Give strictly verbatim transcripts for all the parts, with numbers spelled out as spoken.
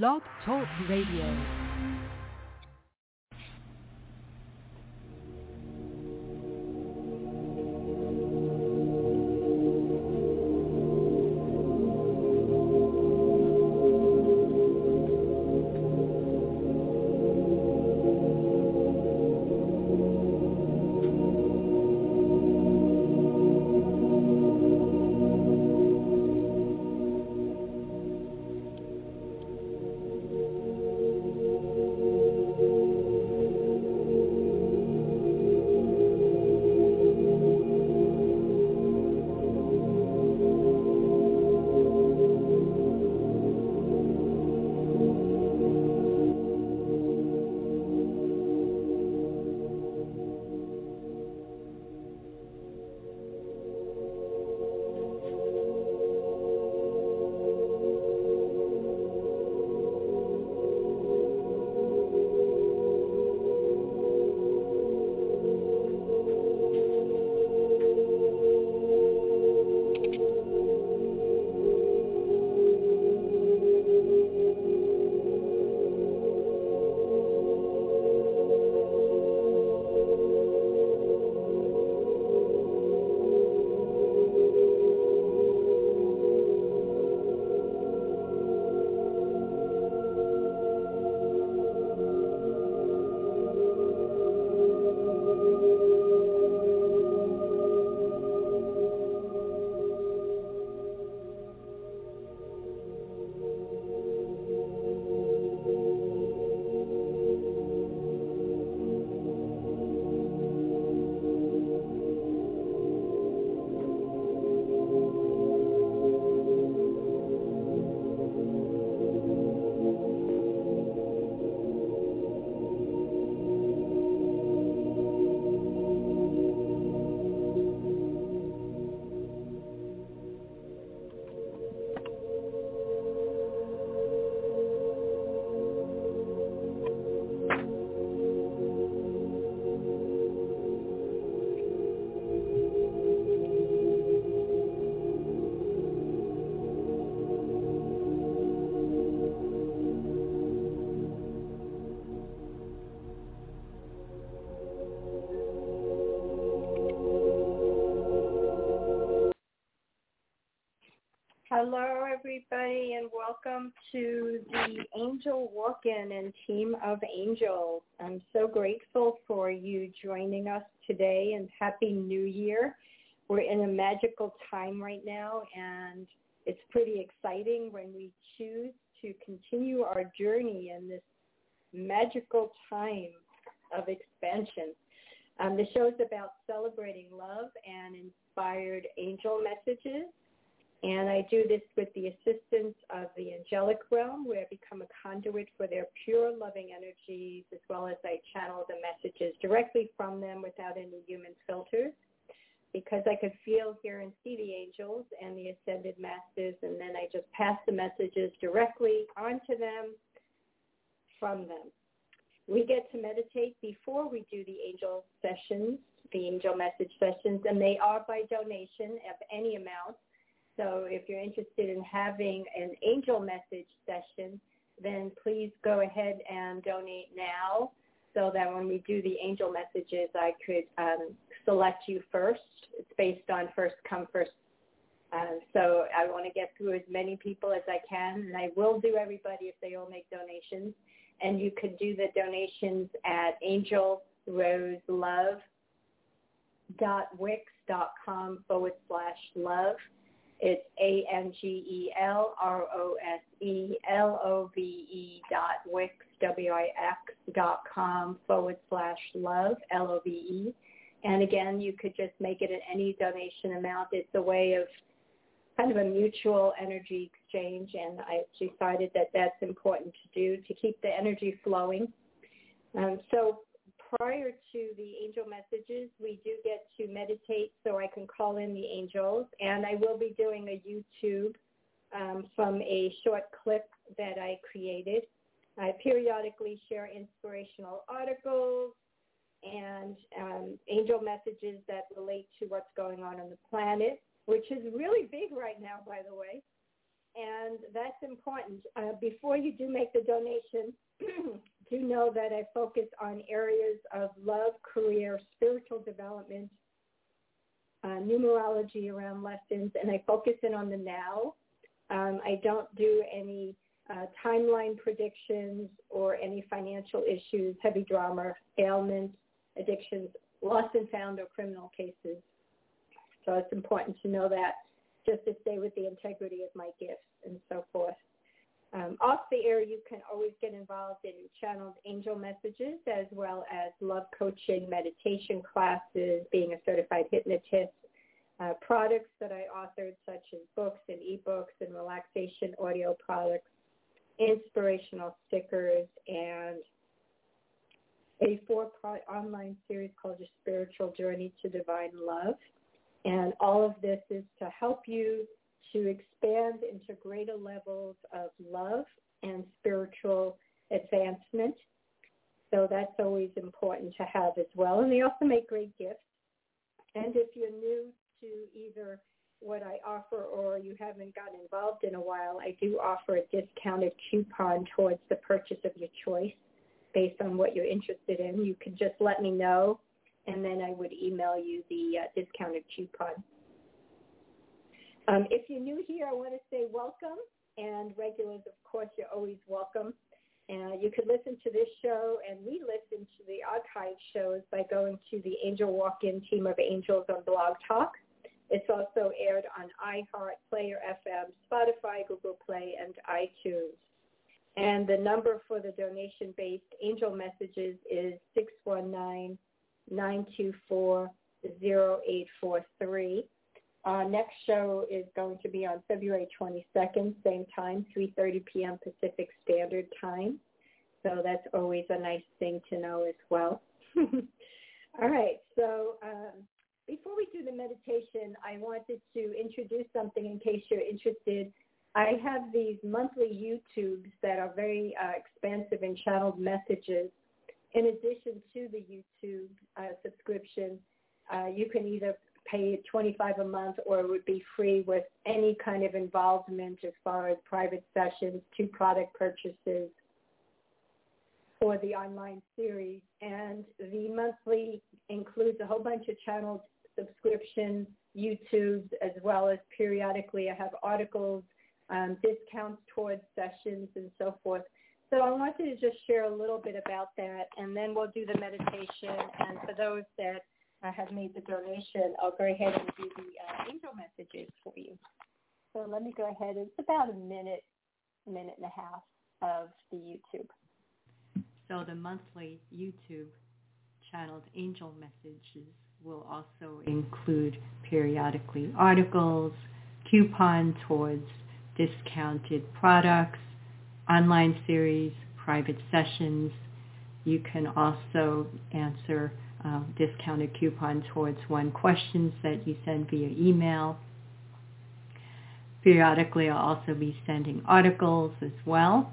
Blog Talk Radio. Hello, everybody, and welcome to the Angel Walk-In and Team of Angels. I'm so grateful for you joining us today, and Happy New Year. We're in a magical time right now, and it's pretty exciting when we choose to continue our journey in this magical time of expansion. Um, the show is about celebrating love and inspired angel messages. And I do this with the assistance of the angelic realm, where I become a conduit for their pure loving energies, as well as I channel the messages directly from them without any human filters, because I could feel, hear, and see the angels and the Ascended Masters, and then I just pass the messages directly onto them from them. We get to meditate before we do the angel sessions, the angel message sessions, and they are by donation of any amount. So if you're interested in having an angel message session, then please go ahead and donate now so that when we do the angel messages, I could um, select you first. It's based on first come, first. Uh, so I want to get through as many people as I can, and I will do everybody if they all make donations. And you could do the donations at angelroselove.wix.com forward slash love. It's A-N-G-E-L-R-O-S-E-L-O-V-E dot Wix, W I X dot com forward slash love, L O V E. And again, you could just make it at any donation amount. It's a way of kind of a mutual energy exchange, and I decided that that's important to do to keep the energy flowing. Um, so prior to the angel messages, we do get to meditate so I can call in the angels. And I will be doing a YouTube um, from a short clip that I created. I periodically share inspirational articles and um, angel messages that relate to what's going on on the planet, which is really big right now, by the way. and that's important. Uh, before you do make the donation, do know that I focus on areas of love, career, spiritual development, uh, numerology around lessons, and I focus in on the now. Um, I don't do any uh, timeline predictions or any financial issues, heavy drama, ailments, addictions, lost and found, or criminal cases. So it's important to know that, just to stay with the integrity of my gifts and so forth. Um, off the air, you can always get involved in channeled angel messages as well as love coaching, meditation classes, being a certified hypnotist, uh, products that I authored such as books and ebooks and relaxation audio products, inspirational stickers, and a four-part online series called Your Spiritual Journey to Divine Love. And all of this is to help you to expand into greater levels of love and spiritual advancement. So that's always important to have as well. And they also make great gifts. And if you're new to either what I offer or you haven't gotten involved in a while, I do offer a discounted coupon towards the purchase of your choice based on what you're interested in. You can just let me know, and then I would email you the uh, discounted coupon. Um, if you're new here, I want to say welcome, and regulars, of course, you're always welcome. Uh, you could listen to this show and re-listen to the archive shows by going to the Angel Walk-In Team of Angels on Blog Talk. It's also aired on iHeart, Player F M, Spotify, Google Play, and iTunes. And the number for the donation-based angel messages is six one nine, six one nine- nine two four, zero eight four three. Our next show is going to be on February twenty-second, same time, three thirty p.m. Pacific Standard Time. So that's always a nice thing to know as well. All right. So um, before we do the meditation, I wanted to introduce something in case you're interested. I have these monthly YouTubes that are very uh, expansive and channeled messages. In addition to the YouTube uh, subscription, uh, you can either pay twenty-five dollars a month, or it would be free with any kind of involvement as far as private sessions, two product purchases, or the online series. And the monthly includes a whole bunch of channeled subscription YouTubes, as well as periodically I have articles, um, discounts towards sessions, and so forth. So I wanted to just share a little bit about that, and then we'll do the meditation. And for those that uh, have made the donation, I'll go ahead and do the uh, angel messages for you. So let me go ahead. It's about a minute, minute and a half of the YouTube. So the monthly YouTube channeled angel messages will also include periodically articles, coupon towards discounted products, online series, private sessions. You can also answer uh, discounted coupon towards one questions that you send via email. Periodically, I'll also be sending articles as well.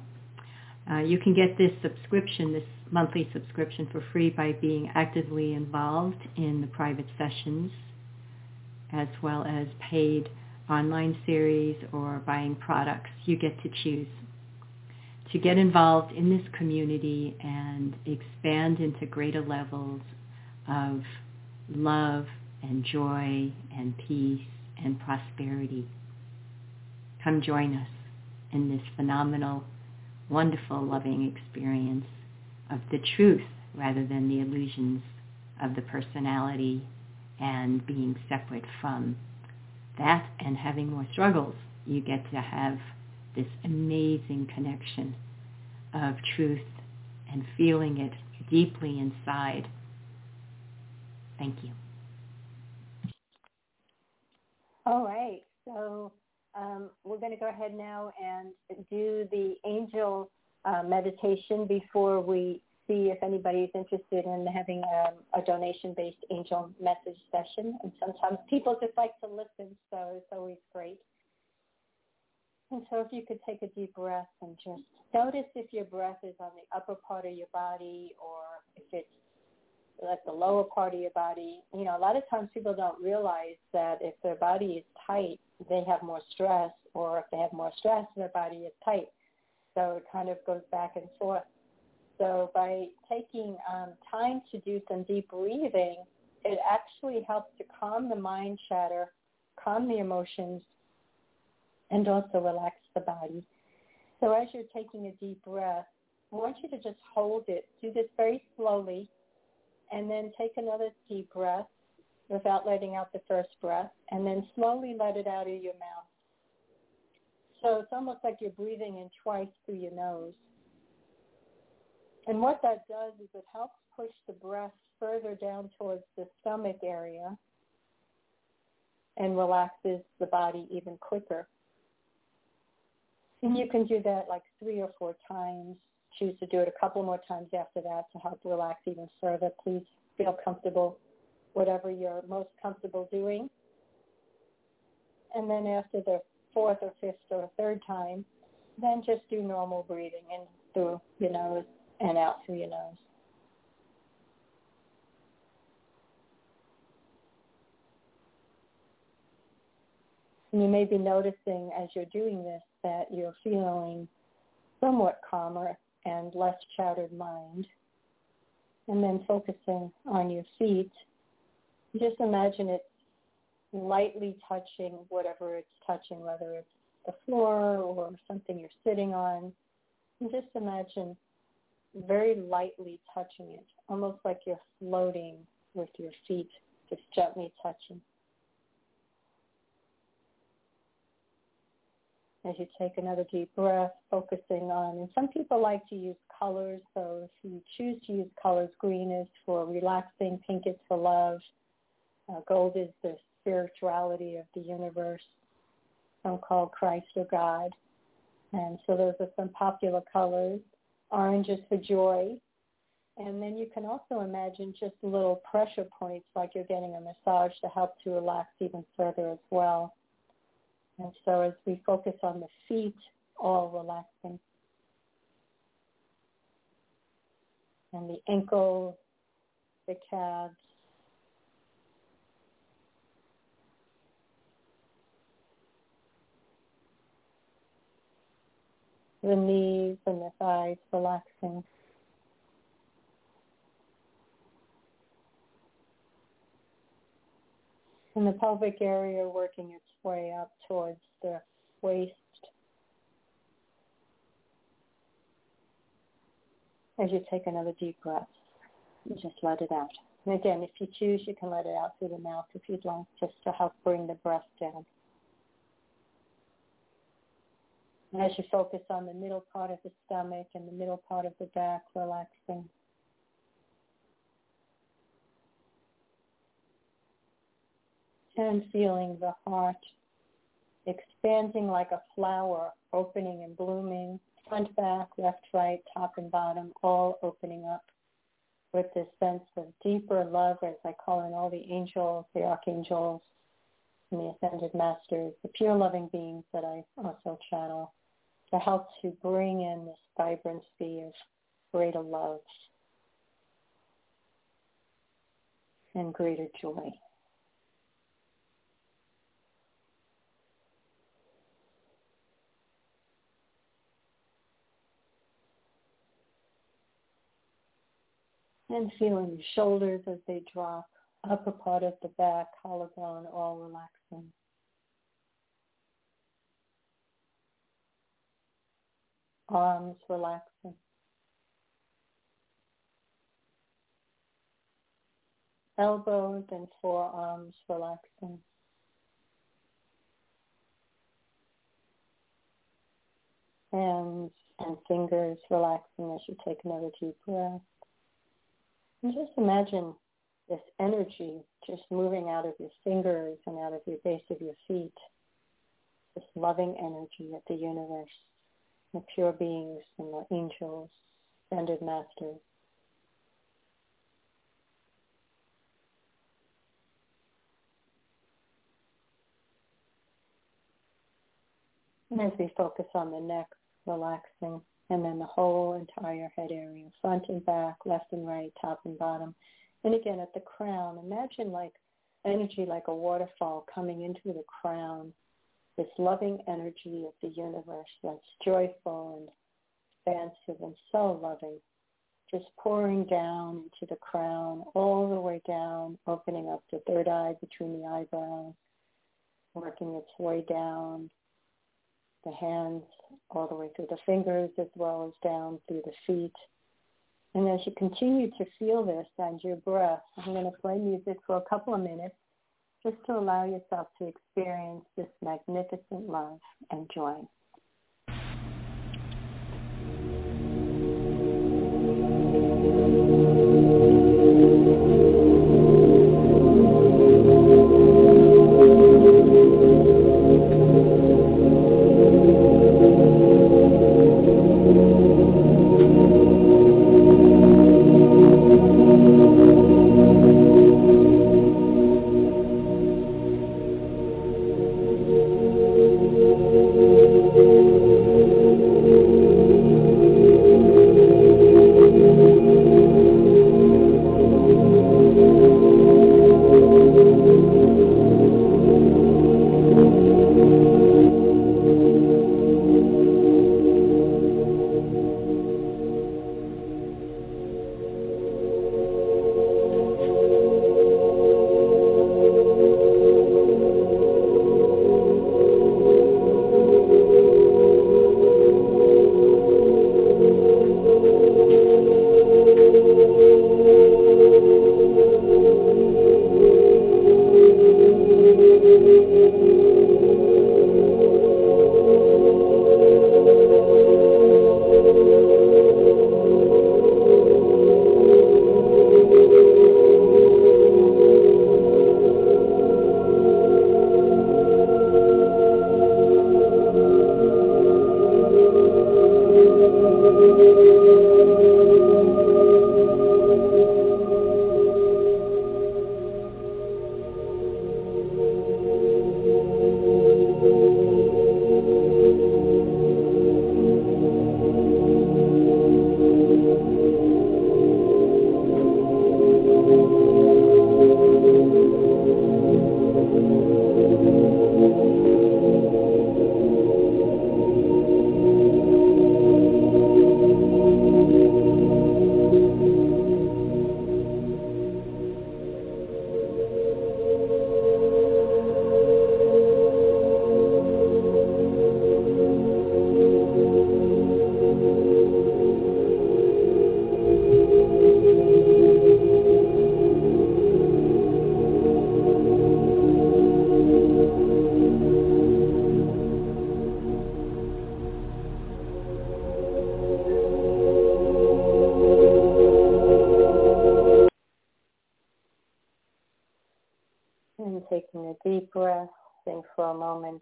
Uh, you can get this subscription, this monthly subscription, for free by being actively involved in the private sessions, as well as paid online series or buying products. You get to choose. To get involved in this community and expand into greater levels of love and joy and peace and prosperity. Come join us in this phenomenal, wonderful, loving experience of the truth rather than the illusions of the personality and being separate from that and having more struggles. You get to have this amazing connection of truth and feeling it deeply inside. Thank you. All right. So um, we're going to go ahead now and do the angel uh, meditation before we see if anybody is interested in having um, a donation-based angel message session. And sometimes people just like to listen, so it's always great. And so if you could take a deep breath and just notice if your breath is on the upper part of your body or if it's like the lower part of your body. You know, a lot of times people don't realize that if their body is tight, they have more stress, or if they have more stress, their body is tight. So it kind of goes back and forth. So by taking um, time to do some deep breathing, it actually helps to calm the mind chatter, calm the emotions, and also relax the body. So as you're taking a deep breath, I want you to just hold it. Do this very slowly, and then take another deep breath without letting out the first breath, and then slowly let it out of your mouth. So it's almost like you're breathing in twice through your nose. And what that does is it helps push the breath further down towards the stomach area and relaxes the body even quicker. And you can do that like three or four times. Choose to do it a couple more times after that to help relax even further. Please feel comfortable, whatever you're most comfortable doing. And then after the fourth or fifth or third time, then just do normal breathing in through your nose and out through your nose. And you may be noticing as you're doing this that you're feeling somewhat calmer and less chattered mind. And then focusing on your feet, just imagine it lightly touching whatever it's touching, whether it's the floor or something you're sitting on. And just imagine very lightly touching it, almost like you're floating with your feet, just gently touching. As you take another deep breath, focusing on, and some people like to use colors, so if you choose to use colors, green is for relaxing, pink is for love, uh, gold is the spirituality of the universe, some call Christ or God, and so those are some popular colors. Orange is for joy, and then you can also imagine just little pressure points like you're getting a massage to help to relax even further as well. And so as we focus on the feet, all relaxing. And the ankles, the calves. The knees and the thighs relaxing. And the pelvic area working its way up towards the waist. As you take another deep breath, you just let it out. And again, if you choose, you can let it out through the mouth if you'd like, just to help bring the breath down. And as you focus on the middle part of the stomach and the middle part of the back, relaxing. And feeling the heart expanding like a flower, opening and blooming, front, back, left, right, top and bottom, all opening up with this sense of deeper love, as I call in all the angels, the archangels, and the ascended masters, the pure loving beings that I also channel, to help to bring in this vibrancy of greater love and greater joy. And feeling the shoulders as they drop, upper part of the back, hollow bone, all relaxing. Arms relaxing. Elbows and forearms relaxing. Hands and fingers relaxing as you take another deep breath. And just imagine this energy just moving out of your fingers and out of your base of your feet, this loving energy of the universe, the pure beings and the angels, ascended masters. And as we focus on the neck, relaxing. And then the whole entire head area, front and back, left and right, top and bottom. And again, at the crown, imagine like energy like a waterfall coming into the crown, this loving energy of the universe that's joyful and expansive and so loving, just pouring down into the crown, all the way down, opening up the third eye between the eyebrows, working its way down the hands, all the way through the fingers, as well as down through the feet. And as you continue to feel this and your breath, I'm going to play music for a couple of minutes just to allow yourself to experience this magnificent love and joy. For a moment,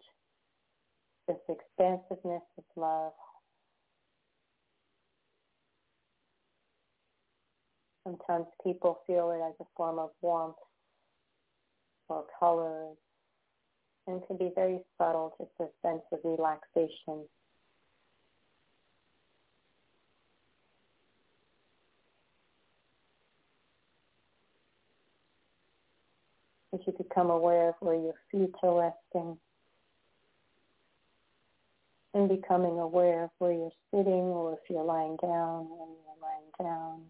this expansiveness of love. Sometimes people feel it as a form of warmth or color, and it can be very subtle, just a sense of relaxation. As you become aware of where your feet are resting and becoming aware of where you're sitting or if you're lying down when you're lying down.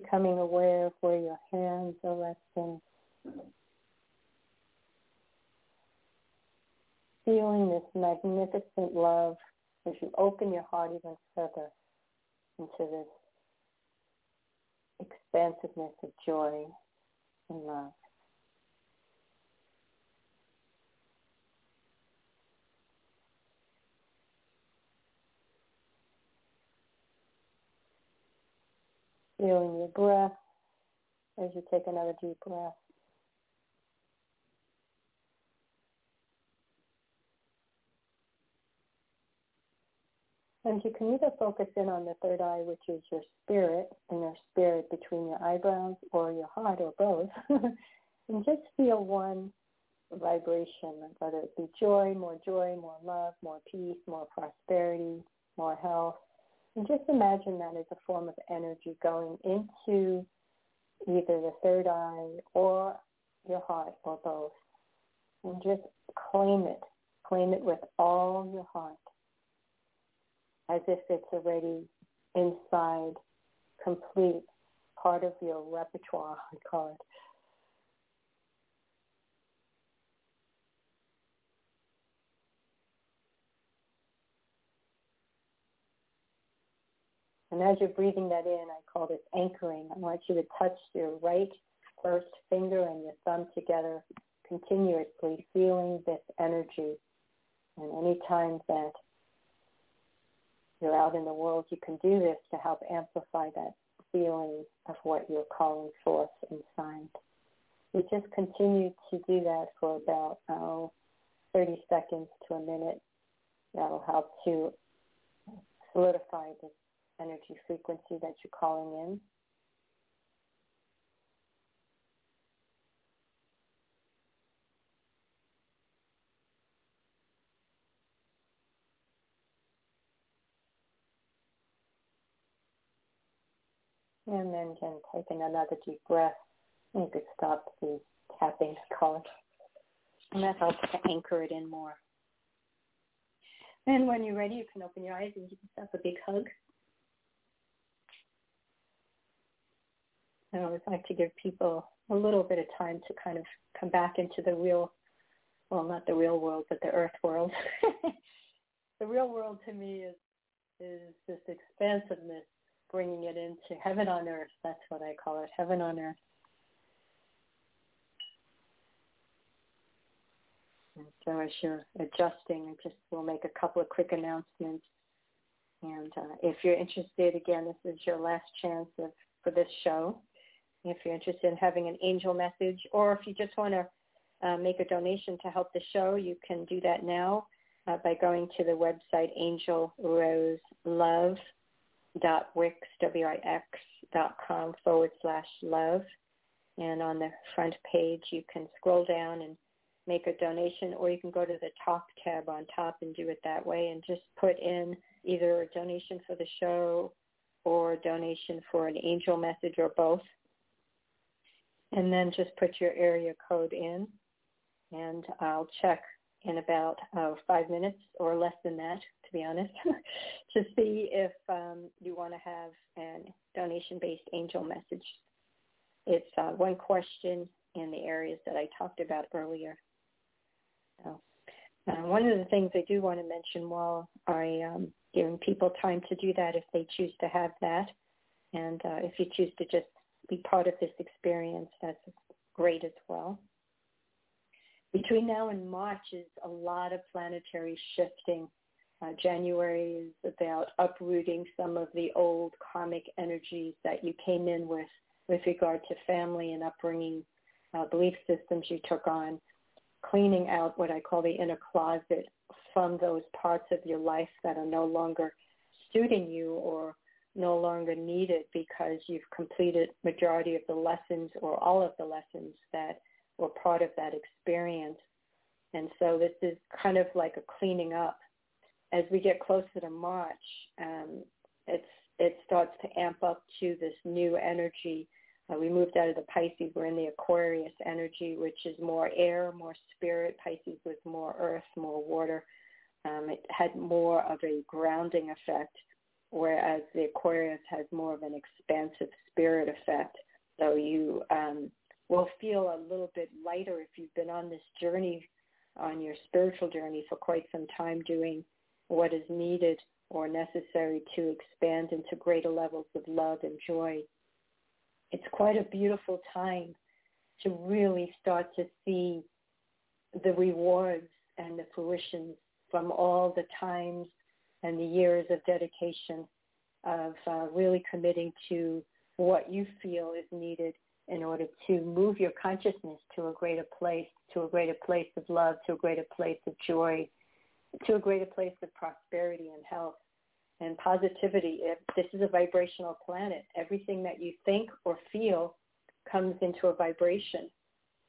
Becoming aware of where your hands are resting. Feeling this magnificent love as you open your heart even further into this expansiveness of joy and love. Feeling your breath as you take another deep breath. And you can either focus in on the third eye, which is your spirit, and your spirit between your eyebrows or your heart or both, and just feel one vibration, whether it be joy, more joy, more love, more peace, more prosperity, more health. And just imagine that as a form of energy going into either the third eye or your heart or both. And just claim it. Claim it with all your heart, as if it's already inside, complete, part of your repertoire, I call it. And as you're breathing that in, I call this anchoring. I want you to touch your right first finger and your thumb together, continuously feeling this energy. And any time that you're out in the world, you can do this to help amplify that feeling of what you're calling forth inside. We just continue to do that for about oh, thirty seconds to a minute. That'll help to solidify this energy frequency that you're calling in. And then again, taking another deep breath, you could stop the tapping, call it. And that helps to anchor it in more. And when you're ready, you can open your eyes and give yourself a big hug. I always like to give people a little bit of time to kind of come back into the real, well, not the real world, but the earth world. The real world to me is is this expansiveness, bringing it into heaven on earth. That's what I call it, heaven on earth. And so as you're adjusting, I just will make a couple of quick announcements. And uh, if you're interested, again, this is your last chance of, for this show. If you're interested in having an angel message, or if you just want to uh, make a donation to help the show, you can do that now uh, by going to the website angel rose love dot com. dot wix w-i-x dot com forward slash love, and on the front page you can scroll down and make a donation, or you can go to the talk tab on top and do it that way, and just put in either a donation for the show or a donation for an angel message or both, and then just put your area code in, and I'll check in about uh, five minutes or less than that, to be honest, to see if um, you want to have a donation-based angel message. It's uh, one question in the areas that I talked about earlier. So, uh, one of the things I do want to mention while I am giving people time to do that, if they choose to have that, and uh, if you choose to just be part of this experience, that's great as well. Between now and March is a lot of planetary shifting. Uh, January is about uprooting some of the old karmic energies that you came in with with regard to family and upbringing, uh, belief systems you took on, cleaning out what I call the inner closet from those parts of your life that are no longer suiting you or no longer needed because you've completed majority of the lessons or all of the lessons that were part of that experience. And so this is kind of like a cleaning up. As we get closer to March, um, it's it starts to amp up to this new energy. Uh, we moved out of the Pisces. We're in the Aquarius energy, which is more air, more spirit. Pisces was more earth, more water. Um, it had more of a grounding effect, whereas the Aquarius has more of an expansive spirit effect. So you... Um, will feel a little bit lighter if you've been on this journey, on your spiritual journey for quite some time, doing what is needed or necessary to expand into greater levels of love and joy. It's quite a beautiful time to really start to see the rewards and the fruitions from all the times and the years of dedication of uh, really committing to what you feel is needed in order to move your consciousness to a greater place, to a greater place of love, to a greater place of joy, to a greater place of prosperity and health, and positivity. If this is a vibrational planet. Everything that you think or feel comes into a vibration,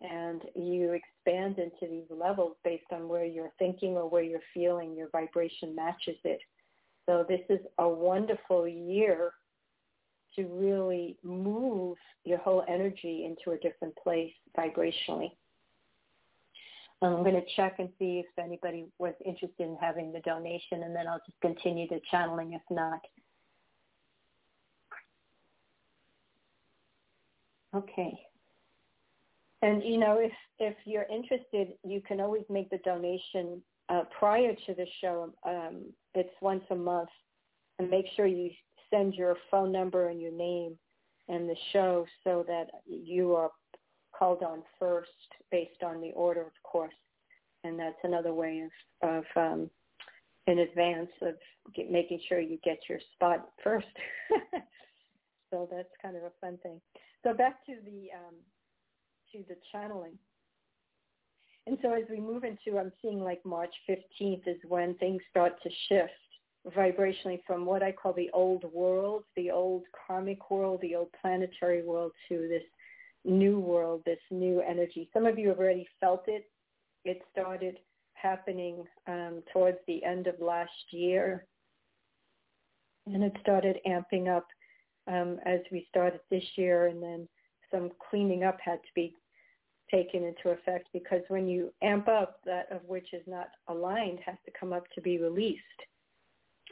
and you expand into these levels based on where you're thinking or where you're feeling. Your vibration matches it. So this is a wonderful year to really move your whole energy into a different place vibrationally. I'm going to check and see if anybody was interested in having the donation, and then I'll just continue the channeling if not. Okay. And, you know, if, if you're interested, you can always make the donation uh, prior to the show. Um, it's once a month. And make sure you send your phone number and your name and the show so that you are called on first based on the order, of course. And that's another way of, of um, in advance of get, making sure you get your spot first. So that's kind of a fun thing. So back to the um, to the channeling. And so as we move into, I'm seeing like March fifteenth is when things start to shift vibrationally from what I call the old world, the old karmic world, the old planetary world, to this new world, this new energy. Some of you have already felt it. It started happening um, towards the end of last year, and it started amping up um, as we started this year, and then some cleaning up had to be taken into effect, because when you amp up, that of which is not aligned has to come up to be released.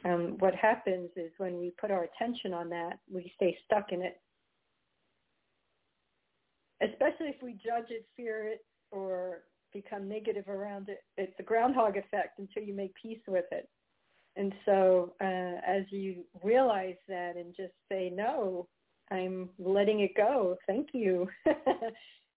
Um, what happens is when we put our attention on that, we stay stuck in it. Especially if we judge it, fear it, or become negative around it. It's a groundhog effect until you make peace with it. And so uh, as you realize that and just say, no, I'm letting it go. Thank you.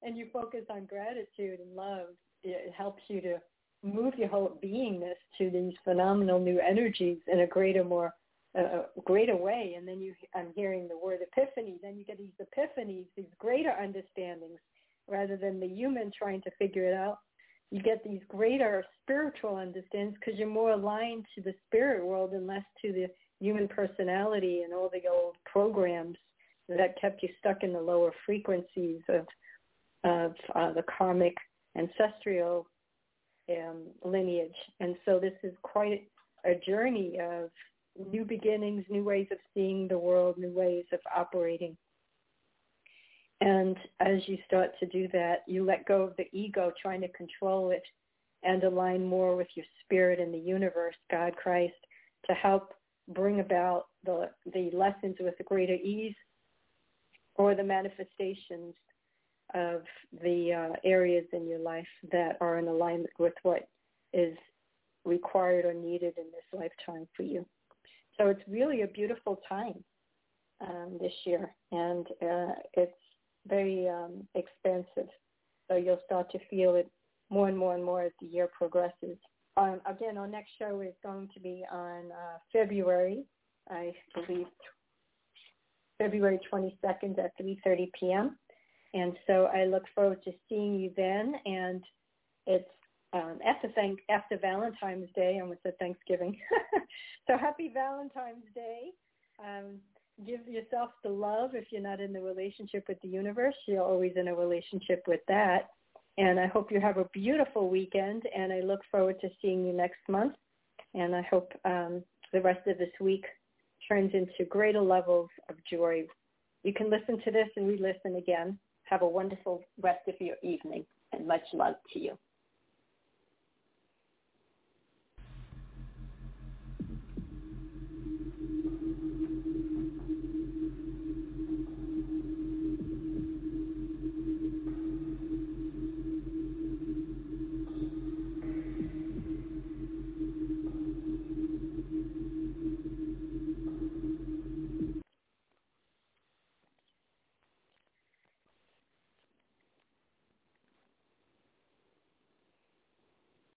And you focus on gratitude and love. It helps you to move your whole beingness to these phenomenal new energies in a greater, more uh, greater way. And then you, I'm hearing the word epiphany. Then you get these epiphanies, these greater understandings, rather than the human trying to figure it out. You get these greater spiritual understandings because you're more aligned to the spirit world and less to the human personality and all the old programs that kept you stuck in the lower frequencies of of uh, the karmic ancestral Um, lineage. And so this is quite a journey of new beginnings, new ways of seeing the world, new ways of operating. And as you start to do that, you let go of the ego trying to control it and align more with your spirit and the universe, God, Christ, to help bring about the, the lessons with a greater ease, or the manifestations of the uh, areas in your life that are in alignment with what is required or needed in this lifetime for you. So it's really a beautiful time um, this year, and uh, it's very um, expansive. So you'll start to feel it more and more and more as the year progresses. Um, again, our next show is going to be on uh, February, I believe, February twenty-second at three thirty p.m., and so I look forward to seeing you then. And it's um, after, thank, after Valentine's Day. I almost said Thanksgiving. So happy Valentine's Day. Um, give yourself the love. If you're not in the relationship with the universe, you're always in a relationship with that. And I hope you have a beautiful weekend. And I look forward to seeing you next month. And I hope um, the rest of this week turns into greater levels of joy. You can listen to this and re-listen again. Have a wonderful rest of your evening, and much love to you.